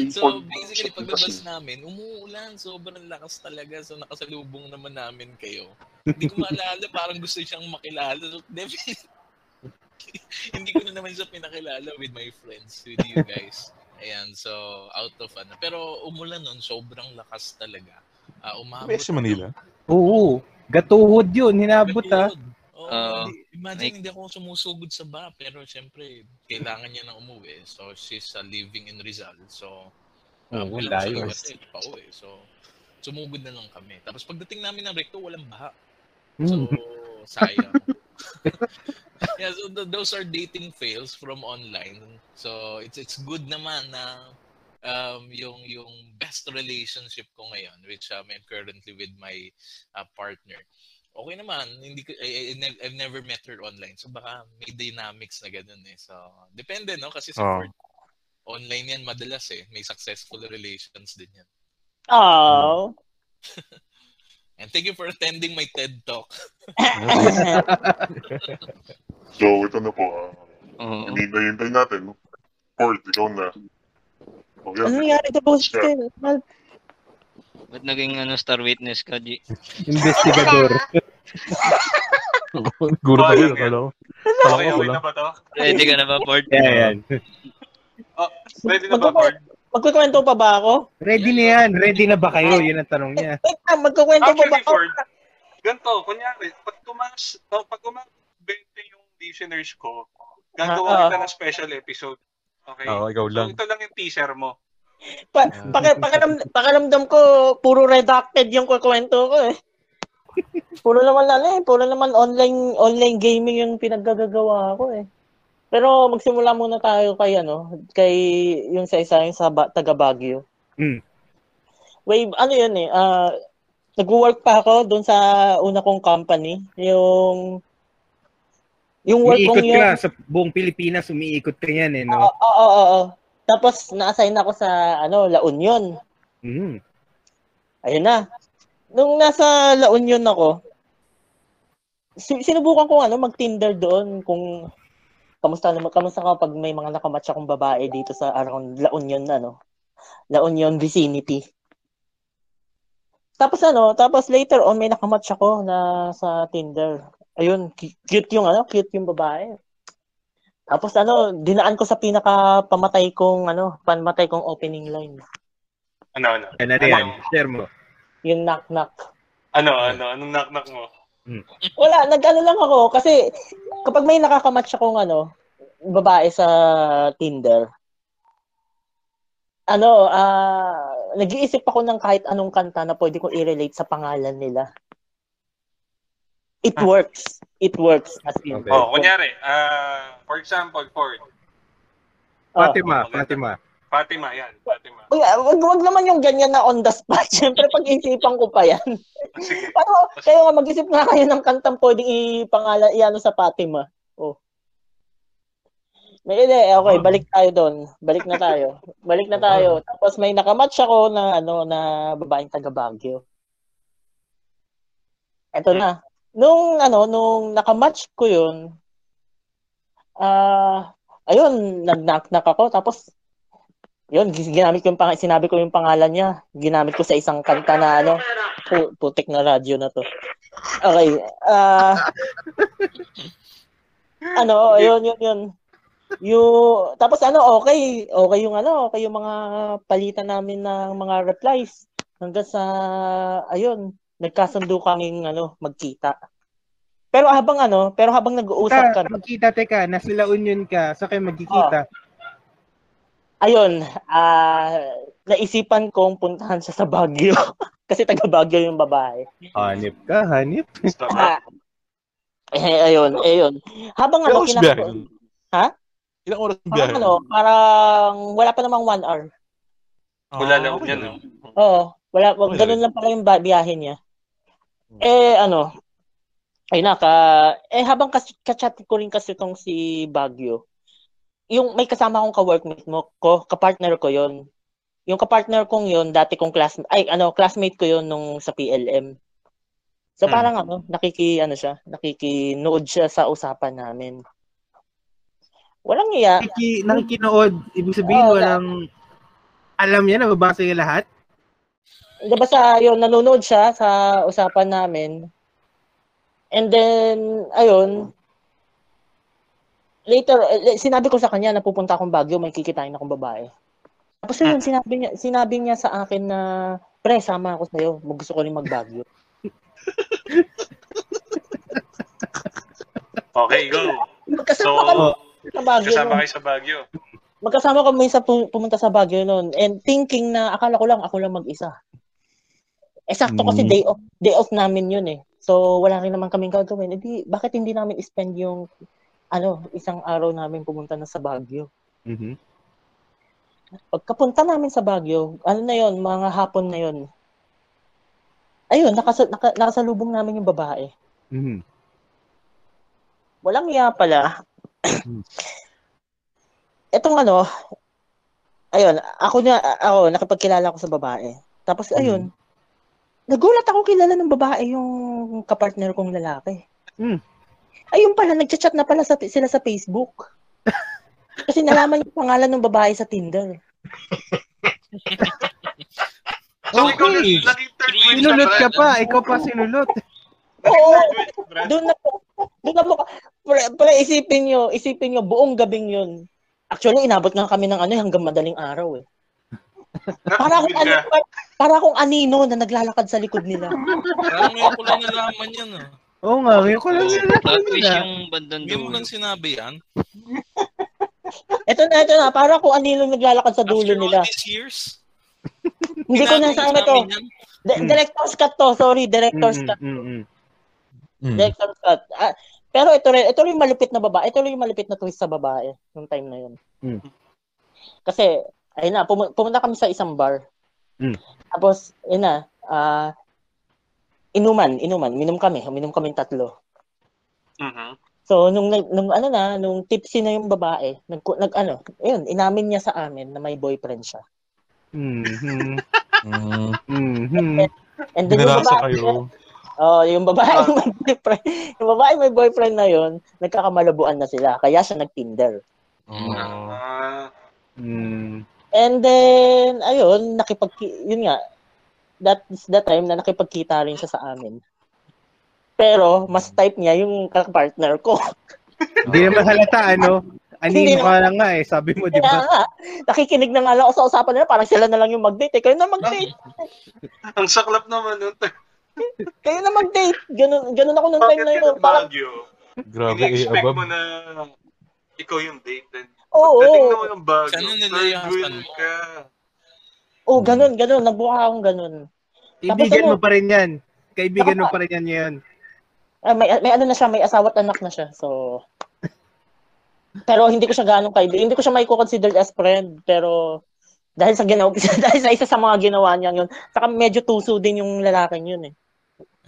so basically, paglabas namin, umuulan. Sobrang lakas talaga. So, nakasalubong naman namin kayo. Hindi ko maalala. Parang gusto siyang makilala. So, definitely, hindi ko na naman siya pinakilala with my friends, with you guys. Ayan. So, out of ano. Pero, umulan nun. Sobrang lakas talaga. Umabot. Sa Manila? Oo. Gatuhod yun. Hinabot ha. Imagine hindi ako sumusugod sa ba, pero siyempre, kailangan niya na umuwi. So, she's living in Rizal. So, kailangan siya pa uwi. So, sumugod na lang kami. Tapos pagdating namin ng Recto, walang baha. So, sayang. Yeah, so those are dating fails from online. So, it's good naman na yung best relationship ko ngayon, which I'm currently with my partner. Okay naman, hindi ko, I've never met her online. So baka may dynamics na ganun eh. So depende no kasi support. Online yan madalas eh. May successful relations din yan. Oh. And thank you for attending my TED Talk. So ito na po. Hinihintay natin. No? Port, ikaw na. Okay. Ano nangyari sa post? Ba't naging star witness ka, G? Investigador. Guro ba yun? Okay na ba ito? Ready ka na ba, Port? Yeah, yan. Ready na ba, Port? Magkukwento pa ba ako? Ready na yan. Ready na ba kayo? Yun ang tanong niya. Magkukwento pa ba ako? Ganito, kunyari, pag kumas 20 yung listeners ko, gagawa kita ng special episode. Okay? Ikaw lang. So, ito lang yung teaser mo. Pakaramdam ko, puro redacted yung kukwento ko eh. Puro naman online gaming yung pinaggagawa ko eh. Pero magsimula muna tayo kay yung sa isa yung sa taga Baguio. Mm. Wave, nag-work pa ako doon sa una kong company, yung work umiikot kong yun. Umiikot ka sa buong Pilipinas, umiikot ka yan eh, no? Oo. Tapos na-assign ako sa La Union. Mm. Ayun na. Nung nasa La Union ako, sinubukan ko mag-Tinder doon kung kamusta kapag may mga nakamatch akong babae dito sa around La Union La Union vicinity. Tapos later on may nakamatch ako na sa Tinder. Ayun, cute yung babae. Tapos dinaan ko sa pinaka pamatay kong opening line. Ano yan? Share mo. Yung knock-knock. Anong knock-knock mo? Hmm. Wala, lang ako kasi kapag may nakakamatch akong babae sa Tinder. Nag-iisip ako ng kahit anong kanta na pwede kong i-relate sa pangalan nila. It works. As in. Okay. Kunyari, for example, Ford. Fatima, yan. Fatima. Huwag naman yung ganyan na on the spot. Siyempre, pag-isipan ko pa yan. Pero, kayo nga, mag-isip nga kayo ng kantang pwedeng ipangalan, sa Fatima. Oh. May ide, okay, balik tayo doon. Balik na tayo. Tapos may nakamatch ako na babaeng taga Baguio. Eto na. Nung nakamatch ko 'yun, ayun, nag-knock-knock ako tapos 'yun, sinabi ko yung pangalan niya. Ginamit ko sa isang kanta na putik na radyo na 'to. Okay. Ayun. Tapos okay yung mga palitan namin ng mga replies hanggang sa nagkasundo kaming magkita. Pero habang nag-uusap kami. Magkita teka, nasa La Union ka, saka magkikita. Ayun, naisipan kong puntahan siya sa Baguio kasi taga Baguio yung babae. Hanip ka. Ayun. Habang kinakabahan. Ha? Ilang oras yung biyahe? Parang wala pa namang 1 hour. Wala lang yan, no? Oo. Wala, ganun lang pala yung biyahe niya. Habang kachat ko rin kasi itong si Baguio, yung may kasama akong ka-workmate ko, kapartner ko yon. Yung kapartner kong yon, dati kong classmate ko yon nung sa PLM. So parang nakikinood siya sa usapan namin. Walang iya. Nakikinood, ibig sabihin walang alam niya, nababasa niya lahat? Diba nanonood siya sa usapan namin. And then, later, sinabi ko sa kanya na pupunta akong Baguio, may kikitain akong babae. Tapos sinabi niya sa akin na, pre, sama ako sa'yo, gusto ko rin mag-Baguio. Okay, go. Magkasama kayo sa Baguio. Magkasama kami sa pumunta sa Baguio noon. And thinking na akala ko lang, ako lang mag-isa. Sakto kasi day off namin yun eh. So wala rin naman kaming gagawin. Bakit hindi namin i-spend yung isang araw namin pumunta na sa Baguio? Mm-hmm. Pagkapunta namin sa Baguio, mga hapon na yun. Ayun, nakasalubong namin yung babae. Mm-hmm. Walang iya pala. Etong ako nakapagkilala ko sa babae. Tapos nagulat ako, kilala ng babae yung kapartner kong lalaki. Mm. Ayun pala, nagchat-chat na pala sila sa Facebook. Kasi nalaman yung pangalan ng babae sa Tinder. So, okay. Sinulot ka pa, ikaw pa sinulot. Oo. Doon na po. Para isipin nyo, buong gabing yun. Actually, inabot nga kami ng hanggang madaling araw eh. Para akong anino na naglalakad sa likod nila. Ngayon ko lang nalaman yan ah. Oo nga, ngayon ko lang nalaman yan. Yung lang sinabi yan. Ito na. Para kung anino naglalakad sa dulo nila. After all these years? Hindi ko nasama to. Director's cut to. Sorry, director's cut. Director's cut. Pero ito rin malupit na babae. Ito rin yung malupit na twist sa babae. Yung time na yun. Mm. Kasi, ayun na, pumunta kami sa isang bar. Mm. Tapos, ayun na, inuman. Uminom kami tatlo. Uh-huh. So, nung tipsy na yung babae, ayun, inamin niya sa amin na may boyfriend siya. Mm-hmm. And then yung babae, yung babae may boyfriend na yun, nagkakamalabuan na sila, kaya siya nag-Tinder. And then, ayun, that's the time na nakipagkita rin siya sa amin. Pero, mas type niya yung partner ko. Hindi naman halata, ano? Anino ka lang nga eh, sabi mo, di ba? Nakikinig na nga lang ako sa usapan nila, parang sila na lang yung mag-date. Eh. Kayo na mag-date. Ang saklap naman nun. Kayo na mag-date. Ganun ako nung time na yun. Parang, grabe, i-expect mo na ikaw yung date. Then, pagdating naman ng Baguio, nag-win ka. Oh, ganun. Nabuka akong ganun. Kaibigan mo pa rin yan. Kaibigan mo pa rin yan ngayon. May asawa at anak na siya. So, pero hindi ko siya ganong kaibigan. Hindi ko siya mai-consider as friend. Pero, dahil sa isa sa mga ginawa niya yun, saka medyo tuso din yung lalaking yun eh.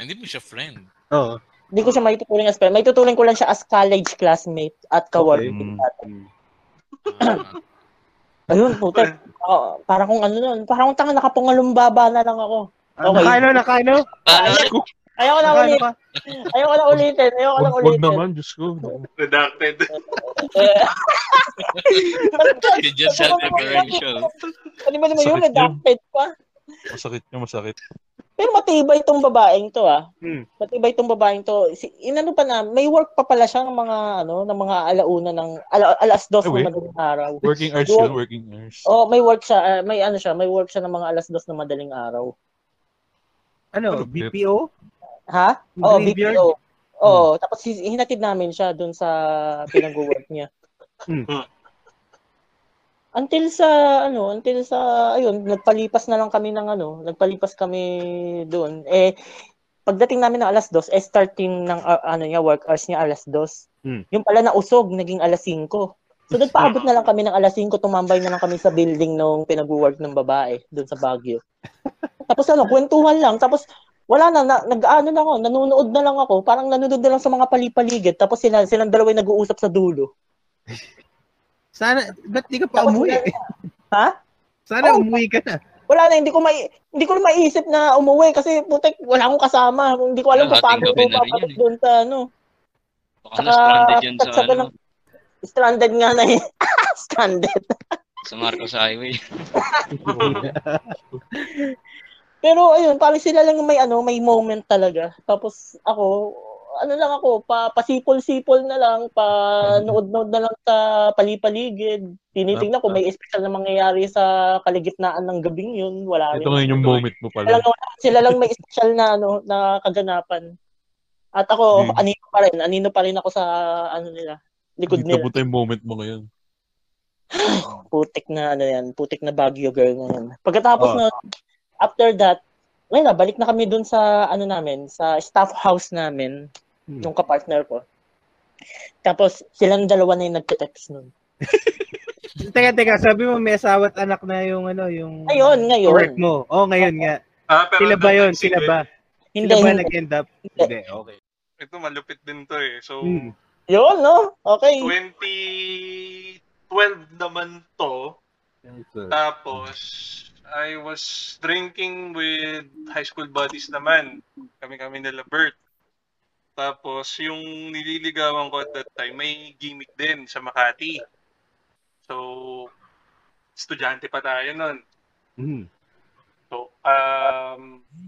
Hindi mo siya friend. Oo. Hindi ko siya maituturing as friend. Maituturing ko lang siya as college classmate at kaworking. Ayun, putek. Parang kung ano nun. Parang kung tanga nakapungalumbaba na lang ako. Okay. Nakano? Ayoko na ulitin. Huwag naman, Diyos ko. Redacted. You just had a commercial. Ano ba naman yun? Redacted pa. Masakit. Pero matibay itong babaeng to ah. Matibay itong babaeng to. Inano pa na, may work pa pala siya ng mga alauna ng alas 2 na madaling araw. Working hours. Oh, may work siya, may work siya ng mga alas 2 na madaling araw. Ano, BPO? Ha? Oo, BPO. Oo, tapos hinatid namin siya doon sa pinag-work niya. Until nagpalipas kami doon. Eh, pagdating namin ng alas 2, starting ng, work hours niya, alas 2. Yung pala nausog, naging alas 5. So, nagpaabot na lang kami ng alas 5, tumambay na lang kami sa building nung pinag-work ng babae, doon sa Baguio. Tapos, kwentuhan lang. Tapos, wala na, nanonood na lang ako. Parang nanonood na lang sa mga palipaligid. Tapos, silang dalawa nag-uusap sa dulo. Sana, ba't di ka pa umuwi? Ha? Sana umuwi ka na. Wala na, hindi ko na maiisip na umuwi kasi putek, wala akong kasama. Hindi ko alam paano ko papabot doon sa ano. Baka na-stranded yun sa ano. Stranded nga na eh. Stranded. Sa Marcos Highway. Pero ayun, parang sila lang may moment talaga. Tapos ako, pasipol-sipol na lang, panood-nood na lang sa palipaligid. Tinitingnan ko may special na mangyayari sa kalagitnaan ng gabing yun. Wala rin. Ito ngayon yung moment mo pala. Sila lang may special na kaganapan. At ako, anino pa rin ako sa nila, likod nila. Ito po tayong moment mo ngayon. Putik na Baguio girl ngayon. Pagkatapos na, after that, balik na kami dun sa sa staff house namin, yung kapartner ko. Tapos silang dalawa na yung nagte-text nun. Teka, sabi mo may asawa at anak na yung Ayun, ngayon. Correct mo. Oh, ngayon nga. Sila ba yun? Sila ba? Hindi ba nag-end up? Hindi, okay. Ito malupit din to eh. So, yun, no? Okay. 2012 naman to. Tapos, I was drinking with high school buddies naman. Kami nila Bert. Tapos, yung nililigawan ko at that time, may gimmick din sa Makati. So, estudyante pa tayo nun. So,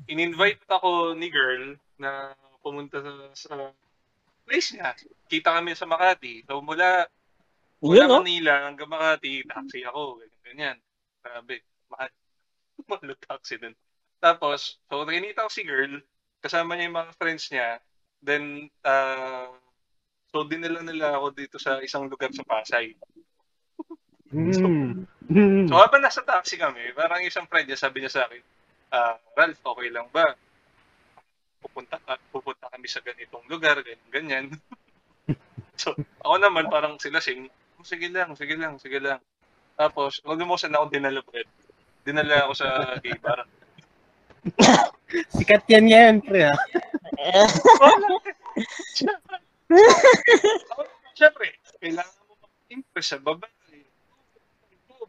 in-invite ako ni girl na pumunta sa place niya. Kita kami sa Makati. So, mula Manila hanggang Makati, taxi ako. Ganyan. Grabe. Mahal accident. Tapos, so nakinita ko si girl, kasama niya yung mga friends niya, then, so dinala nila ako dito sa isang lugar sa Pasay. So habang nasa taxi kami, parang isang friend niya sabi niya sa akin, Ralph, okay lang ba? Pupunta kami sa ganitong lugar, ganyan. So, ako naman parang sila sing, sige lang. Tapos, lumusan ako dinala pa. Dinala ako sa gay bar. Sikat yan yan, pre. Siyempre, kailangan mo mag-impress sa babae.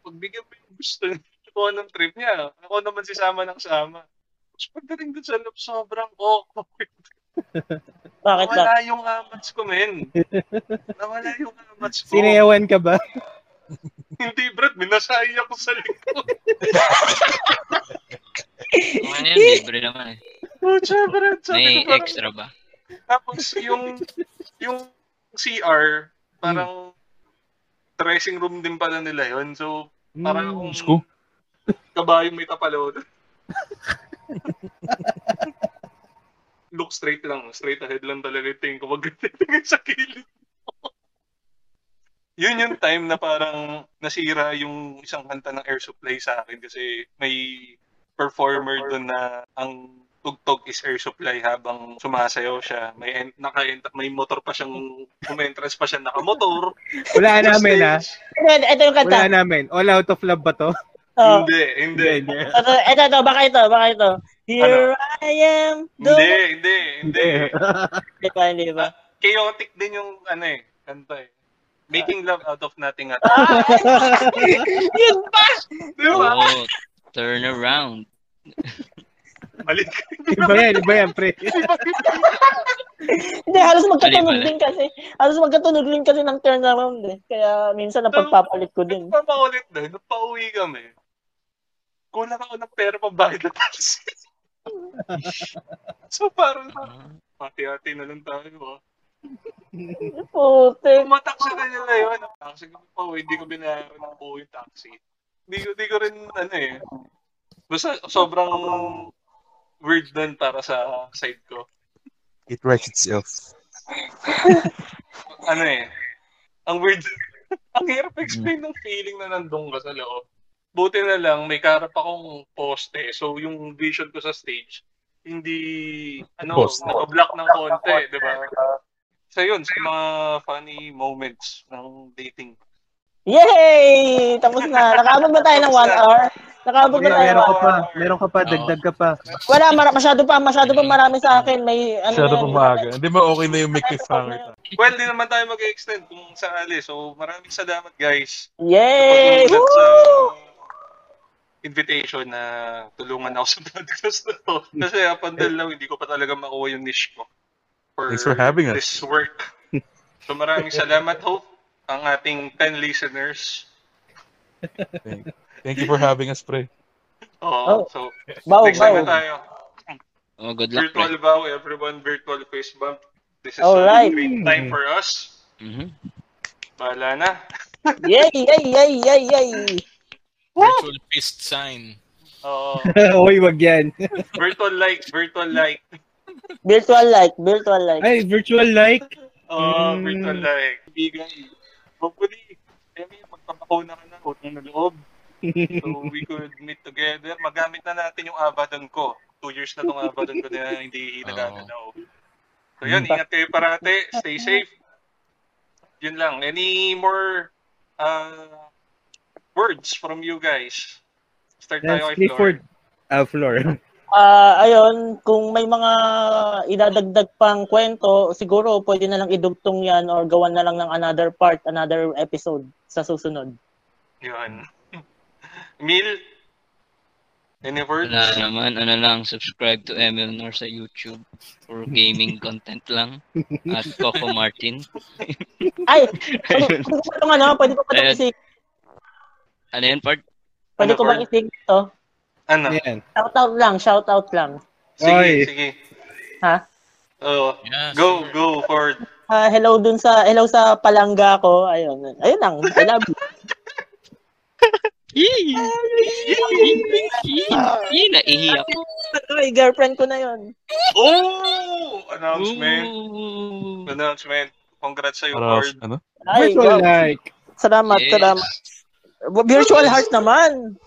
Pagbigyan mo yung gusto ko ng trip niya. Ako naman sisama ng sama. Tapos pagdating doon sa loob, sobrang awkward. Bakit ba? Nawala yung amats ko, men. Sinayawan ka ba? Hindi, Brad. Minasaya ko sa likod. Ano yan? Libre naman eh. May extra ba? Tapos yung CR, parang dressing room din pala nila yun. So, parang akong kabayo may tapalod. Look straight lang. Straight ahead lang talaga yung tingin ko. Wag tingin sa kilid mo. Yun yung time na parang nasira yung isang kanta ng Air Supply sa akin kasi may performer doon na ang tugtog is Air Supply habang sumasayaw siya. May motor pa siyang, umentrance pa siya nakamotor. Wala namin ha? Ito yung kanta. Wala namin. All Out of Love ba to? Oh. Hindi. Ito. Baka ito. Here ano? I am. Hindi. Hindi ba? Chaotic din yung ano eh, kanta eh. Making love out of nothing at all. Yun pa! Diba? Oh, turn around. Malik. Iba yan, pre. Hindi, halos magkatunog din kasi ng turn around eh. Kaya minsan napagpapalit ko din. Napagpapalit din. Napauwi kami. Kulang ako ng pera pa bayad na taxi. So parang hati-hati na lang tayo. Puti. Mataksi na nila yun. Taksi ko pa, hindi ko binayaran ng buo yung taxi. Hindi ko rin ano eh. Basta sobrang weird din para sa side ko. It writes itself. Ano eh. Ang weird. Ang hirap explain ng feeling na nandun ka sa loob. Buti na lang, may karap akong poste. So, yung vision ko sa stage, hindi, nakablock ng konti, di ba? So, yun, sa mga funny moments ng dating. Yay! Tapos na. Nakaabot ba tayo ng 1 hour? Meron ka pa, dagdag ka pa. Wala, masyado pa marami sa akin. May, masyado pa maaga. Hindi ba okay na yung make me favorite? Well, di naman tayo mag-extend kung sakali. So, maraming salamat, guys. Yay! Woo! Invitation na tulungan ako sa podcast na to. Kasi up until now, hindi ko pa talaga makuha yung niche ko. Thanks for having us. This work. So maraming salamat, Hope, ang ating 10 listeners. Thank you for having us, pre. So next time na tayo. Good luck, virtual bow, everyone. Virtual face bump. This is a great time for us. Bahala na. Yay! Virtual fist sign. Oo. Uy, wag yan. Virtual like. Virtual like. Ay, virtual like? Oo, virtual like. Bigay. Hopefully, Emil, magpapakuna ka na utang na loob. So, we could meet together. Magamit na natin yung abadan ko. 2 years na tong abadan ko na hindi nagamit na. So, yun. Ingat kayo parate. Stay safe. Yun lang. Any more words from you guys? Start tayo kay Clifford. Floor. Ayun, kung may mga idadagdag pang kwento, siguro pwede na lang idugtong yan or gawan na lang ng another part, another episode sa susunod. Yun. Emil? Any words? Wala naman. Subscribe to Emil Nor sa YouTube for gaming content lang. At Coco Martin. Ay! Pwede ko pa si ano yan, part? Pwede ko bang i-think ito? Ano? Shoutout lang. Sige. Ha? Oo. Yes, go, Ford. Hello sa palangga ko. Ayun lang. I love you. Naihiya ko. Ay, girlfriend ko na yun. Oh! Announcement. Congrats sa'yo, Ford. Ano? Salamat. Virtual heart naman.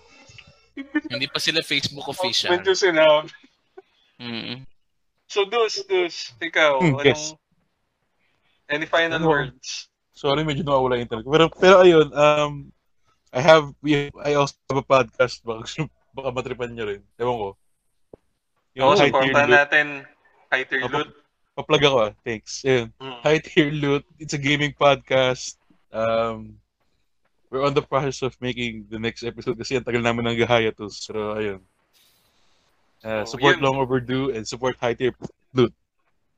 Hindi pa sila Facebook official. Hindi sila. Mm-hmm. So, Dus, ikaw, anong, any final words? Sorry, medyo nawawala yung internet. Pero ayun, I also have a podcast. Baka matripan nyo rin. Ewan ko. Yung supportan natin, High Tier Loot. Paplug ako ah, thanks. Ayun. High Tier Loot, it's a gaming podcast. We're on the process of making the next episode kasi ang tagal namin ng hiatus. Pero ayun. Support Long Overdue and support High Tier Loot.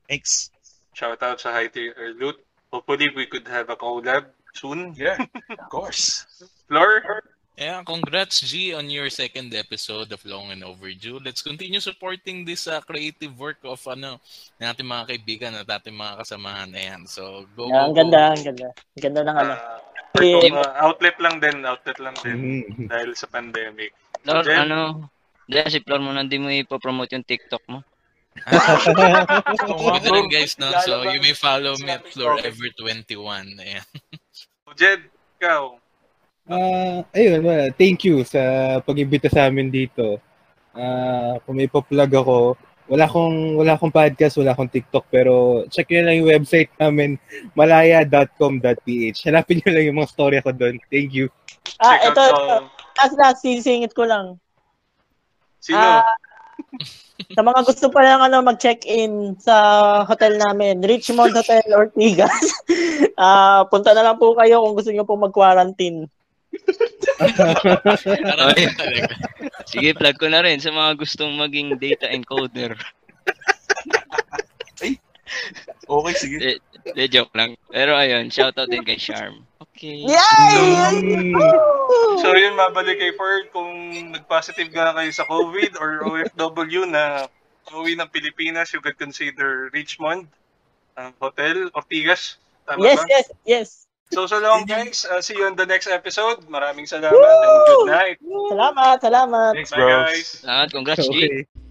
Thanks. Shout out sa High Tier Loot. Hopefully we could have a collab soon. Yeah, of course. Floor? Yeah, congrats G on your second episode of Long and Overdue. Let's continue supporting this creative work of natin mga kaibigan at ating mga kasamahan. Ayan. So, go. Yeah, ang ganda, go. Ang ganda ng outlet lang din dahil sa pandemic. Lord, Jen? Si Flor mo hindi mo ipopromote yung TikTok mo. Ito rin guys, no? So you may follow me at FlorEver21. Ayan. Jed, ikaw? Ayun, thank you sa pag-ibita sa amin dito. Kung may ipoplug ako, wala akong podcast, wala akong TikTok, pero check nyo lang yung website namin, malaya.com.ph. Hanapin nyo lang yung mga story ko doon. Thank you. Last, sisingit ko lang. Sino? Sa mga gusto pa lang mag-check-in sa hotel namin, Richmond Hotel Ortigas, punta na lang po kayo kung gusto nyo po mag-quarantine. Sige, plug ko na rin sa mga gustong maging data encoder. Ay, okay, sige. De joke lang. Pero ayun, shoutout din kay Charm. Okay. Yay! So yun, mabalik kay Ford kung nag-positive na kayo sa COVID or OFW na uwi ng Pilipinas, you could consider Richmond Hotel Ortigas. Tama yes, ba? Yes. So long guys, see you on the next episode. Maraming salamat and good night. Salamat. Thanks, bye, guys. Congrats, G. Okay.